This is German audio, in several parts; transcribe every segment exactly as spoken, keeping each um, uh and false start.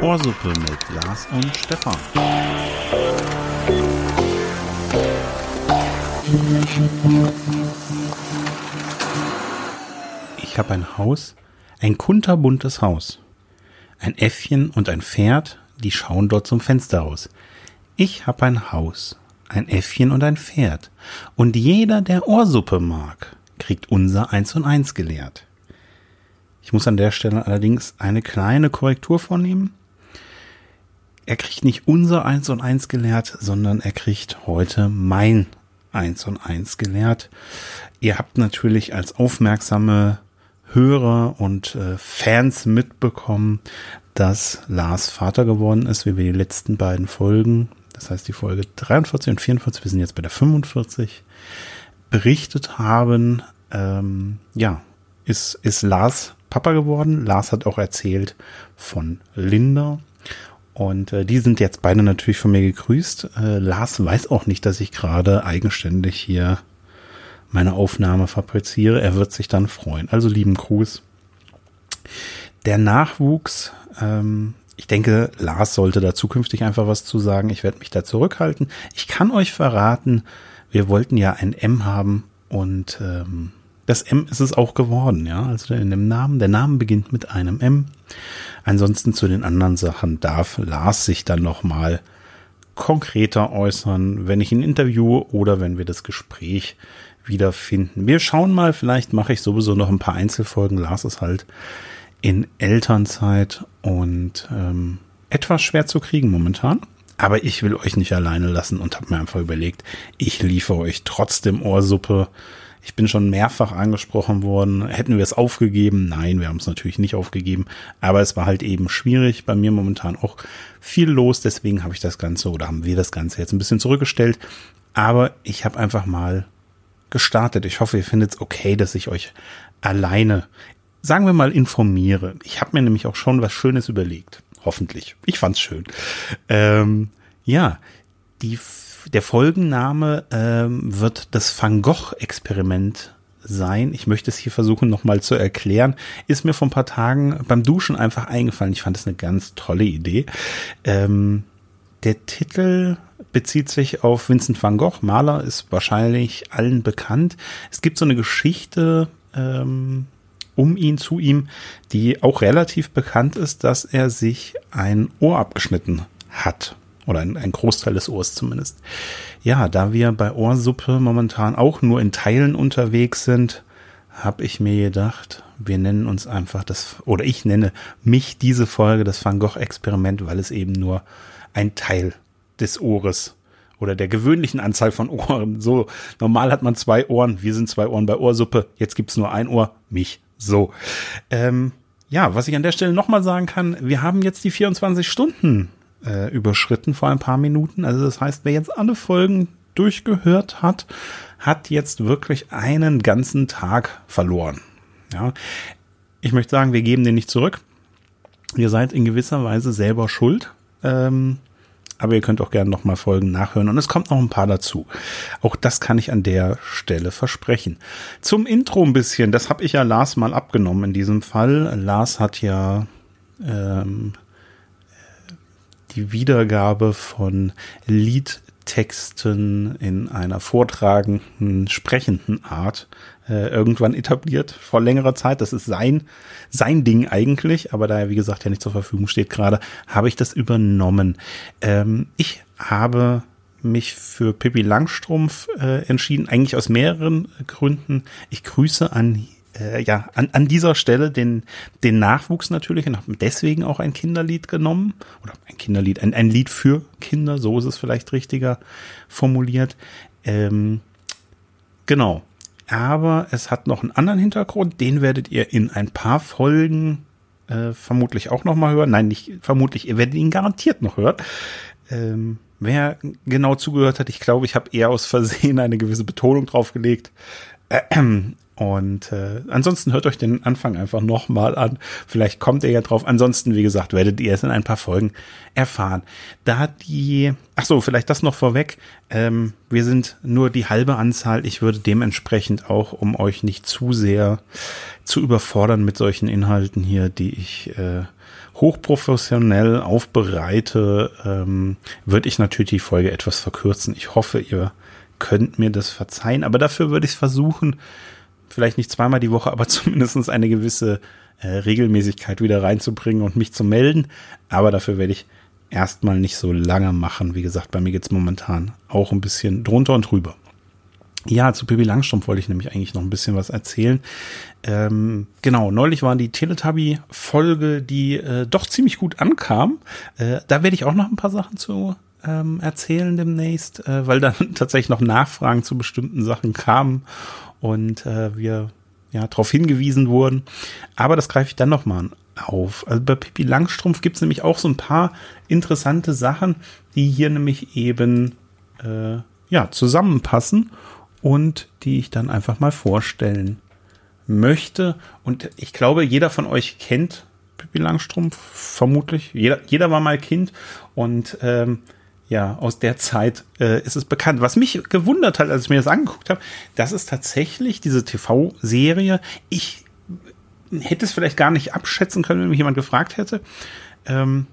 Ohrsuppe mit Lars und Stefan. Ich habe ein Haus, ein kunterbuntes Haus. Ein Äffchen und ein Pferd, die schauen dort zum Fenster aus. Ich habe ein Haus, ein Äffchen und ein Pferd. Und jeder, der Ohrsuppe mag, kriegt unser Eins und Eins gelehrt. Ich muss an der Stelle allerdings eine kleine Korrektur vornehmen. Er kriegt nicht unser Eins und Eins gelehrt, sondern er kriegt heute mein Eins und Eins gelehrt. Ihr habt natürlich als aufmerksame Hörer und äh, Fans mitbekommen, dass Lars Vater geworden ist, wie wir die letzten beiden Folgen, das heißt die Folge dreiundvierzig und vierundvierzig, wir sind jetzt bei der fünfundvierzig, berichtet haben. Ähm, ja, ist, ist Lars Papa geworden. Lars hat auch erzählt von Linda. Und äh, die sind jetzt beide natürlich von mir gegrüßt. Äh, Lars weiß auch nicht, dass ich gerade eigenständig hier meine Aufnahme fabriziere. Er wird sich dann freuen. Also lieben Gruß. Der Nachwuchs, ähm, ich denke, Lars sollte da zukünftig einfach was zu sagen. Ich werde mich da zurückhalten. Ich kann euch verraten, wir wollten ja ein M haben und ähm, das M ist es auch geworden, ja, also in dem Namen. Der Name beginnt mit einem M. Ansonsten zu den anderen Sachen darf Lars sich dann nochmal konkreter äußern, wenn ich ihn interviewe oder wenn wir das Gespräch wiederfinden. Wir schauen mal, vielleicht mache ich sowieso noch ein paar Einzelfolgen. Lars ist halt in Elternzeit und ähm, etwas schwer zu kriegen momentan. Aber ich will euch nicht alleine lassen und habe mir einfach überlegt, ich liefere euch trotzdem Ohrsuppe. Ich bin schon mehrfach angesprochen worden, hätten wir es aufgegeben? Nein, wir haben es natürlich nicht aufgegeben, aber es war halt eben schwierig, bei mir momentan auch viel los, deswegen habe ich das Ganze oder haben wir das Ganze jetzt ein bisschen zurückgestellt, aber ich habe einfach mal gestartet. Ich hoffe, ihr findet es okay, dass ich euch alleine, sagen wir mal, informiere. Ich habe mir nämlich auch schon was Schönes überlegt, hoffentlich. Ich fand's schön. Ähm, ja, die Der Folgenname ähm, wird das Van Gogh-Experiment sein. Ich möchte es hier versuchen, nochmal zu erklären. Ist mir vor ein paar Tagen beim Duschen einfach eingefallen. Ich fand es eine ganz tolle Idee. Ähm, der Titel bezieht sich auf Vincent van Gogh. Maler ist wahrscheinlich allen bekannt. Es gibt so eine Geschichte ähm, um ihn, zu ihm, die auch relativ bekannt ist, dass er sich ein Ohr abgeschnitten hat. Oder ein, ein Großteil des Ohrs zumindest. Ja, da wir bei Ohrsuppe momentan auch nur in Teilen unterwegs sind, habe ich mir gedacht, wir nennen uns einfach das, oder ich nenne mich diese Folge das Van Gogh-Experiment, weil es eben nur ein Teil des Ohres oder der gewöhnlichen Anzahl von Ohren. So, normal hat man zwei Ohren, wir sind zwei Ohren bei Ohrsuppe, jetzt gibt es nur ein Ohr, mich so. Ähm, ja, was ich an der Stelle nochmal sagen kann, wir haben jetzt die vierundzwanzig Stunden überschritten vor ein paar Minuten. Also das heißt, wer jetzt alle Folgen durchgehört hat, hat jetzt wirklich einen ganzen Tag verloren. Ja, ich möchte sagen, wir geben den nicht zurück. Ihr seid in gewisser Weise selber schuld. Ähm, aber ihr könnt auch gerne nochmal Folgen nachhören. Und es kommt noch ein paar dazu. Auch das kann ich an der Stelle versprechen. Zum Intro ein bisschen. Das habe ich ja Lars mal abgenommen in diesem Fall. Lars hat ja ähm, die Wiedergabe von Liedtexten in einer vortragenden, sprechenden Art äh, irgendwann etabliert, vor längerer Zeit. Das ist sein sein Ding eigentlich, aber da er, wie gesagt, ja nicht zur Verfügung steht gerade, habe ich das übernommen. Ähm, ich habe mich für Pippi Langstrumpf äh, entschieden, eigentlich aus mehreren Gründen. Ich grüße an Äh, ja, an, an dieser Stelle den, den Nachwuchs natürlich und habe deswegen auch ein Kinderlied genommen oder ein Kinderlied, ein, ein Lied für Kinder, so ist es vielleicht richtiger formuliert. Ähm, genau, aber es hat noch einen anderen Hintergrund, den werdet ihr in ein paar Folgen äh, vermutlich auch nochmal hören. Nein, nicht vermutlich, ihr werdet ihn garantiert noch hören. Ähm, wer genau zugehört hat, ich glaube, ich habe eher aus Versehen eine gewisse Betonung draufgelegt. Und äh, ansonsten hört euch den Anfang einfach nochmal an. Vielleicht kommt ihr ja drauf. Ansonsten, wie gesagt, werdet ihr es in ein paar Folgen erfahren. Da die, ach so, vielleicht das noch vorweg. Ähm, wir sind nur die halbe Anzahl. Ich würde dementsprechend auch, um euch nicht zu sehr zu überfordern mit solchen Inhalten hier, die ich äh, hochprofessionell aufbereite, ähm, würde ich natürlich die Folge etwas verkürzen. Ich hoffe, ihr könnt mir das verzeihen. Aber dafür würde ich es versuchen, vielleicht nicht zweimal die Woche, aber zumindest eine gewisse äh, Regelmäßigkeit wieder reinzubringen und mich zu melden. Aber dafür werde ich erstmal nicht so lange machen. Wie gesagt, bei mir geht es momentan auch ein bisschen drunter und drüber. Ja, zu Pippi Langstrumpf wollte ich nämlich eigentlich noch ein bisschen was erzählen. Ähm, genau, neulich war die Teletubby-Folge, die äh, doch ziemlich gut ankam. Äh, da werde ich auch noch ein paar Sachen zu ähm, erzählen demnächst, äh, weil dann tatsächlich noch Nachfragen zu bestimmten Sachen kamen. Und äh, wir ja darauf hingewiesen wurden. Aber das greife ich dann nochmal auf. Also bei Pippi Langstrumpf gibt es nämlich auch so ein paar interessante Sachen, die hier nämlich eben äh, ja, zusammenpassen und die ich dann einfach mal vorstellen möchte. Und ich glaube, jeder von euch kennt Pippi Langstrumpf, vermutlich. Jeder, jeder war mal Kind und ähm, ja, aus der Zeit äh, ist es bekannt. Was mich gewundert hat, als ich mir das angeguckt habe, das ist tatsächlich diese T V-Serie. Ich hätte es vielleicht gar nicht abschätzen können, wenn mich jemand gefragt hätte. Ähm,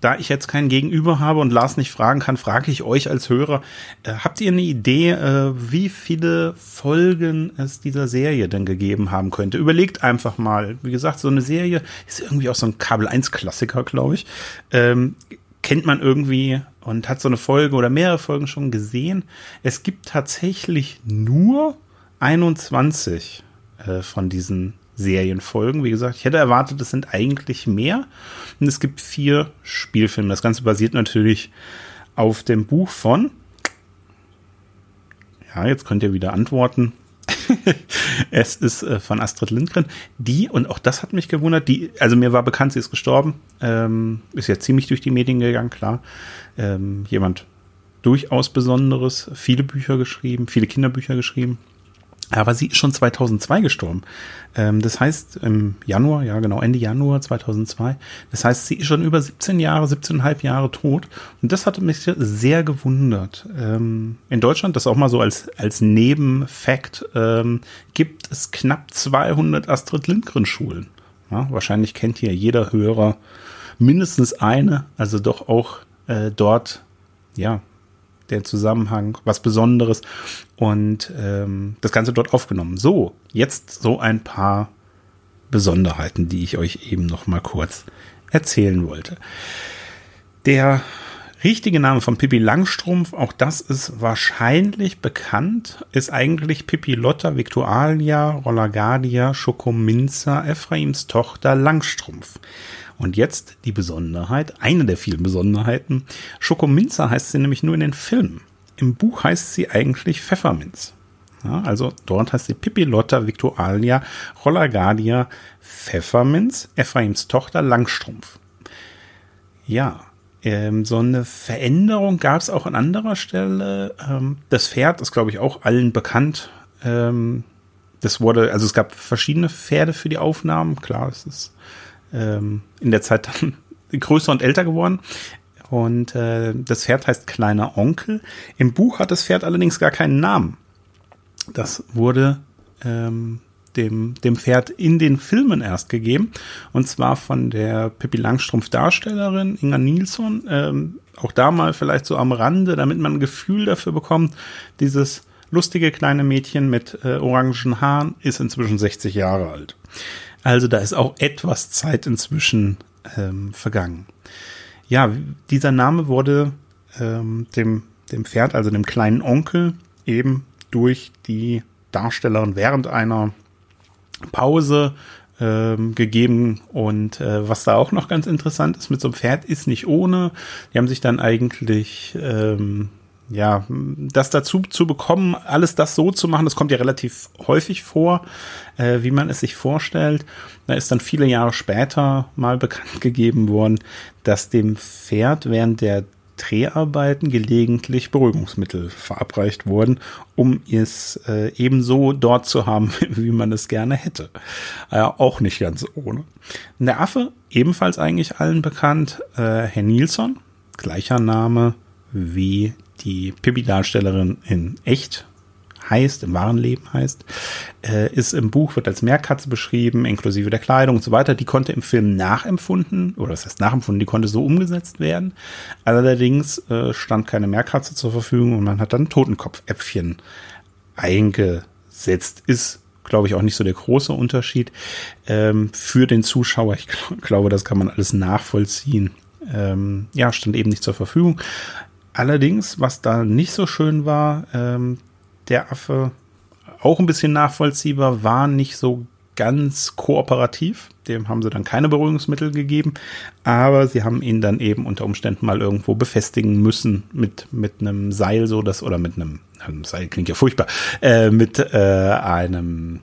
da ich jetzt keinen Gegenüber habe und Lars nicht fragen kann, frage ich euch als Hörer, äh, habt ihr eine Idee, äh, wie viele Folgen es dieser Serie denn gegeben haben könnte? Überlegt einfach mal. Wie gesagt, so eine Serie ist irgendwie auch so ein Kabel eins Klassiker, glaube ich. Ähm, kennt man irgendwie und hat so eine Folge oder mehrere Folgen schon gesehen. Es gibt tatsächlich nur einundzwanzig äh, von diesen Serienfolgen. Wie gesagt, ich hätte erwartet, es sind eigentlich mehr. Und es gibt vier Spielfilme. Das Ganze basiert natürlich auf dem Buch von... Ja, jetzt könnt ihr wieder antworten. Es ist äh, von Astrid Lindgren. Die, und auch das hat mich gewundert, die, also mir war bekannt, sie ist gestorben. Ähm, ist ja ziemlich durch die Medien gegangen, klar. Ähm, jemand durchaus Besonderes, viele Bücher geschrieben, viele Kinderbücher geschrieben. Aber sie ist schon zweitausendzwei gestorben. Ähm, das heißt, im Januar, ja genau, Ende Januar zweitausendzwei. Das heißt, sie ist schon über siebzehn Jahre, siebzehneinhalb Jahre tot. Und das hatte mich sehr gewundert. Ähm, in Deutschland, das auch mal so als, als Nebenfakt, ähm, gibt es knapp zweihundert Astrid Lindgren-Schulen. Ja, wahrscheinlich kennt hier jeder Hörer mindestens eine, also doch auch äh, dort, ja, der Zusammenhang, was Besonderes und ähm, das Ganze dort aufgenommen. So, jetzt so ein paar Besonderheiten, die ich euch eben noch mal kurz erzählen wollte. Der richtige Name von Pippi Langstrumpf, auch das ist wahrscheinlich bekannt, ist eigentlich Pippi Lotta Victualia Rolagadia Schokominza Ephraims Tochter Langstrumpf. Und jetzt die Besonderheit, eine der vielen Besonderheiten. Schokominza heißt sie nämlich nur in den Filmen. Im Buch heißt sie eigentlich Pfefferminz. Ja, also dort heißt sie Pippi Lotta Victualia Rolagadia Pfefferminz, Ephraims Tochter Langstrumpf. Ja, ähm, so eine Veränderung gab es auch an anderer Stelle. Ähm, das Pferd ist, glaube ich, auch allen bekannt. Ähm, das wurde, also es gab verschiedene Pferde für die Aufnahmen. Klar, es ist in der Zeit dann größer und älter geworden. Und äh, das Pferd heißt Kleiner Onkel. Im Buch hat das Pferd allerdings gar keinen Namen. Das wurde ähm, dem, dem Pferd in den Filmen erst gegeben. Und zwar von der Pippi Langstrumpf-Darstellerin Inga Nilsson. Ähm, auch da mal vielleicht so am Rande, damit man ein Gefühl dafür bekommt. Dieses lustige kleine Mädchen mit äh, orangen Haaren ist inzwischen sechzig Jahre alt. Also da ist auch etwas Zeit inzwischen ähm, vergangen. Ja, dieser Name wurde ähm, dem, dem Pferd, also dem kleinen Onkel, eben durch die Darstellerin während einer Pause ähm, gegeben. Und äh, was da auch noch ganz interessant ist, mit so einem Pferd ist nicht ohne. Die haben sich dann eigentlich... Ähm, ja, das dazu zu bekommen, alles das so zu machen, das kommt ja relativ häufig vor, äh, wie man es sich vorstellt. Da ist dann viele Jahre später mal bekannt gegeben worden, dass dem Pferd während der Dreharbeiten gelegentlich Beruhigungsmittel verabreicht wurden, um es äh, ebenso dort zu haben, wie man es gerne hätte. Äh, auch nicht ganz ohne. Der Affe, ebenfalls eigentlich allen bekannt, äh, Herr Nilsson, gleicher Name wie die Pippi-Darstellerin in echt heißt, im wahren Leben heißt, äh, ist im Buch, wird als Meerkatze beschrieben, inklusive der Kleidung und so weiter. Die konnte im Film nachempfunden, oder das heißt nachempfunden, die konnte so umgesetzt werden. Allerdings äh, stand keine Meerkatze zur Verfügung und man hat dann Totenkopfäpfchen eingesetzt. Ist, glaube ich, auch nicht so der große Unterschied ähm, für den Zuschauer. Ich gl- glaube, das kann man alles nachvollziehen. Ähm, ja, stand eben nicht zur Verfügung. Allerdings, was da nicht so schön war, ähm, der Affe, auch ein bisschen nachvollziehbar, war nicht so ganz kooperativ. Dem haben sie dann keine Beruhigungsmittel gegeben, aber sie haben ihn dann eben unter Umständen mal irgendwo befestigen müssen mit, mit einem Seil, so das, oder mit einem, einem Seil klingt ja furchtbar, äh, mit äh, einem,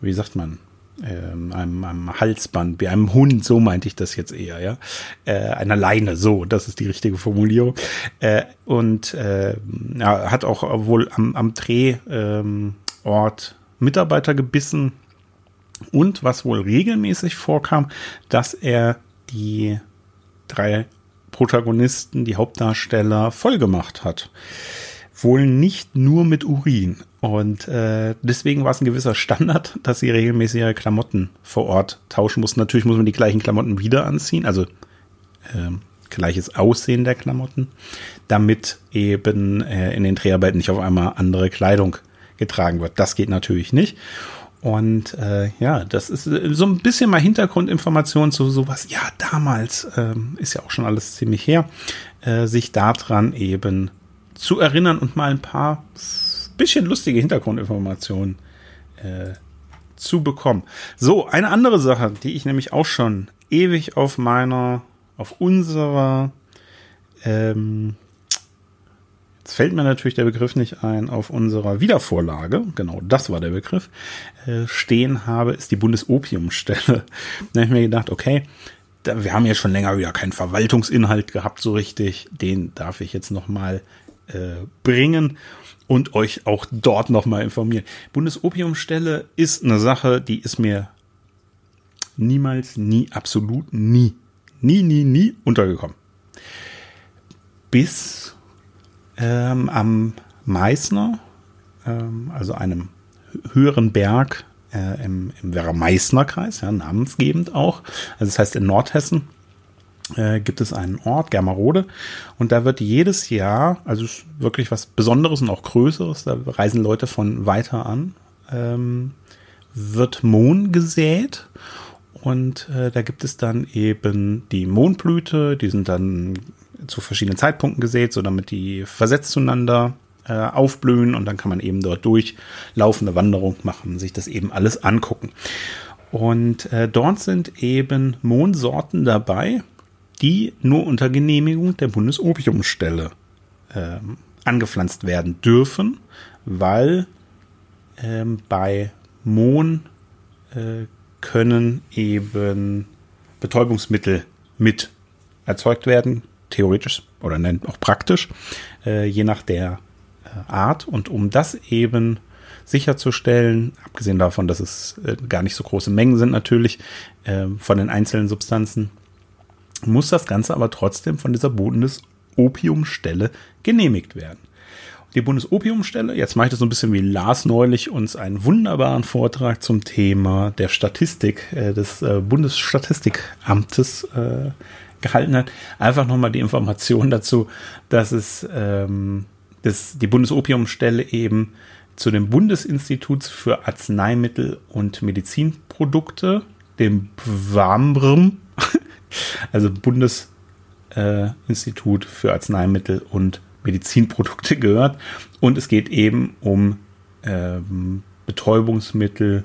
wie sagt man, Ähm, einem, einem Halsband, bei einem Hund, so meinte ich das jetzt eher, ja, äh, einer Leine, so, das ist die richtige Formulierung, äh, und äh, ja, hat auch wohl am, am Drehort ähm, Mitarbeiter gebissen, und was wohl regelmäßig vorkam, dass er die drei Protagonisten, die Hauptdarsteller, vollgemacht hat. Wohl nicht nur mit Urin. Und äh, deswegen war es ein gewisser Standard, dass sie regelmäßig ihre Klamotten vor Ort tauschen mussten. Natürlich muss man die gleichen Klamotten wieder anziehen, also äh, gleiches Aussehen der Klamotten, damit eben äh, in den Dreharbeiten nicht auf einmal andere Kleidung getragen wird. Das geht natürlich nicht. Und äh, ja, das ist so ein bisschen mal Hintergrundinformation zu sowas. Ja, damals, äh, ist ja auch schon alles ziemlich her, äh, sich daran eben zu erinnern und mal ein paar bisschen lustige Hintergrundinformationen äh, zu bekommen. So, eine andere Sache, die ich nämlich auch schon ewig auf meiner, auf unserer, ähm, jetzt fällt mir natürlich der Begriff nicht ein, auf unserer Wiedervorlage, genau das war der Begriff, äh, stehen habe, ist die Bundesopiumstelle. Da habe ich mir gedacht, okay, da, wir haben ja schon länger wieder keinen Verwaltungsinhalt gehabt so richtig, den darf ich jetzt noch mal bringen und euch auch dort nochmal informieren. Bundesopiumstelle ist eine Sache, die ist mir niemals, nie, absolut nie, nie, nie, nie untergekommen. Bis ähm, am Meißner, ähm, also einem höheren Berg äh, im, im Werra-Meißner-Kreis, ja, namensgebend auch, also das heißt in Nordhessen, Äh, gibt es einen Ort, Germarode, und da wird jedes Jahr, also wirklich was Besonderes und auch Größeres, da reisen Leute von weiter an, ähm, wird Mohn gesät, und äh, da gibt es dann eben die Mohnblüte, die sind dann zu verschiedenen Zeitpunkten gesät, so damit die versetzt zueinander äh, aufblühen, und dann kann man eben dort durchlaufen, eine Wanderung machen, sich das eben alles angucken. Und äh, dort sind eben Mohnsorten dabei, die nur unter Genehmigung der Bundesopiumstelle ähm, angepflanzt werden dürfen, weil ähm, bei Mohn äh, können eben Betäubungsmittel mit erzeugt werden, theoretisch oder nein, auch praktisch, äh, je nach der äh, Art. Und um das eben sicherzustellen, abgesehen davon, dass es äh, gar nicht so große Mengen sind natürlich äh, von den einzelnen Substanzen, muss das Ganze aber trotzdem von dieser Bundesopiumstelle genehmigt werden. Die Bundesopiumstelle, jetzt mache ich das so ein bisschen wie Lars neulich uns einen wunderbaren Vortrag zum Thema der Statistik äh, des äh, Bundesstatistikamtes äh, gehalten hat. Einfach nochmal die Information dazu, dass es ähm, dass die Bundesopiumstelle eben zu dem Bundesinstitut für Arzneimittel und Medizinprodukte, dem BfArM, also Bundesinstitut äh, für Arzneimittel und Medizinprodukte gehört. Und es geht eben um ähm, Betäubungsmittel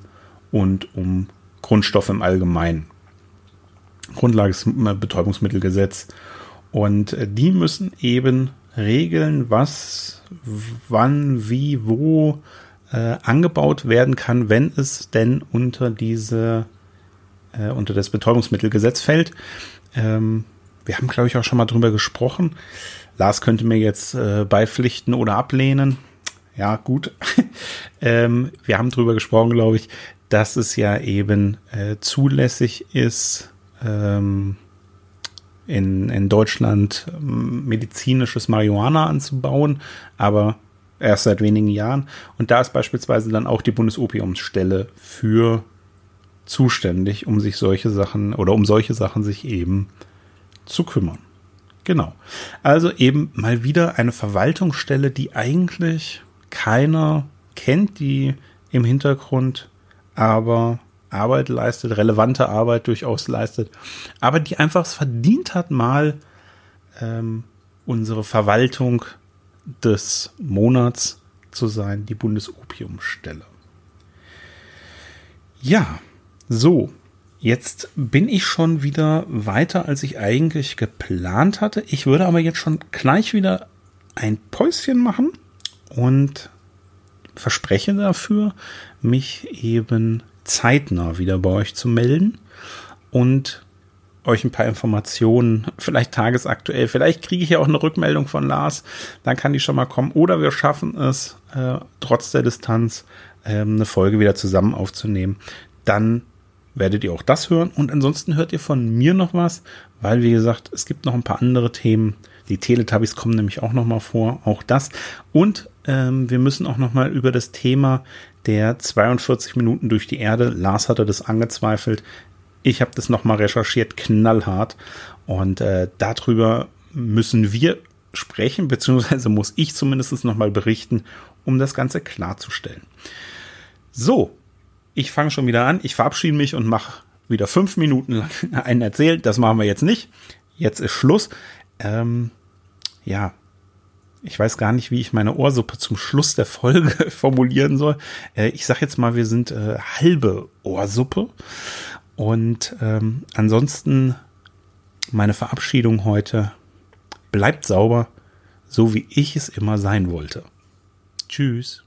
und um Grundstoffe im Allgemeinen. Grundlage ist Betäubungsmittelgesetz. Und äh, die müssen eben regeln, was, wann, wie, wo äh, angebaut werden kann, wenn es denn unter diese unter das Betäubungsmittelgesetz fällt. Ähm, wir haben, glaube ich, auch schon mal drüber gesprochen. Lars könnte mir jetzt äh, beipflichten oder ablehnen. Ja, gut. ähm, wir haben drüber gesprochen, glaube ich, dass es ja eben äh, zulässig ist, ähm, in, in Deutschland ähm, medizinisches Marihuana anzubauen, aber erst seit wenigen Jahren. Und da ist beispielsweise dann auch die Bundesopiumstelle für zuständig, um sich solche Sachen oder um solche Sachen sich eben zu kümmern. Genau. Also eben mal wieder eine Verwaltungsstelle, die eigentlich keiner kennt, die im Hintergrund aber Arbeit leistet, relevante Arbeit durchaus leistet, aber die einfach es verdient hat, mal ähm, unsere Verwaltung des Monats zu sein, die Bundesopiumstelle. Ja, so, jetzt bin ich schon wieder weiter, als ich eigentlich geplant hatte. Ich würde aber jetzt schon gleich wieder ein Päuschen machen und verspreche dafür, mich eben zeitnah wieder bei euch zu melden und euch ein paar Informationen, vielleicht tagesaktuell, vielleicht kriege ich ja auch eine Rückmeldung von Lars, dann kann die schon mal kommen. Oder wir schaffen es, äh, trotz der Distanz, äh, eine Folge wieder zusammen aufzunehmen. Dann werdet ihr auch das hören. Und ansonsten hört ihr von mir noch was, weil, wie gesagt, es gibt noch ein paar andere Themen. Die Teletubbies kommen nämlich auch noch mal vor, auch das. Und ähm, wir müssen auch noch mal über das Thema der zweiundvierzig Minuten durch die Erde, Lars hatte das angezweifelt, ich habe das nochmal recherchiert, knallhart. Und äh, darüber müssen wir sprechen, beziehungsweise muss ich zumindest nochmal berichten, um das Ganze klarzustellen. So, ich fange schon wieder an. Ich verabschiede mich und mache wieder fünf Minuten lang einen erzählt. Das machen wir jetzt nicht. Jetzt ist Schluss. Ähm, ja, ich weiß gar nicht, wie ich meine Ohrsuppe zum Schluss der Folge formulieren soll. Äh, ich sage jetzt mal, wir sind äh, halbe Ohrsuppe. Und ähm, ansonsten meine Verabschiedung heute. Bleibt sauber, so wie ich es immer sein wollte. Tschüss.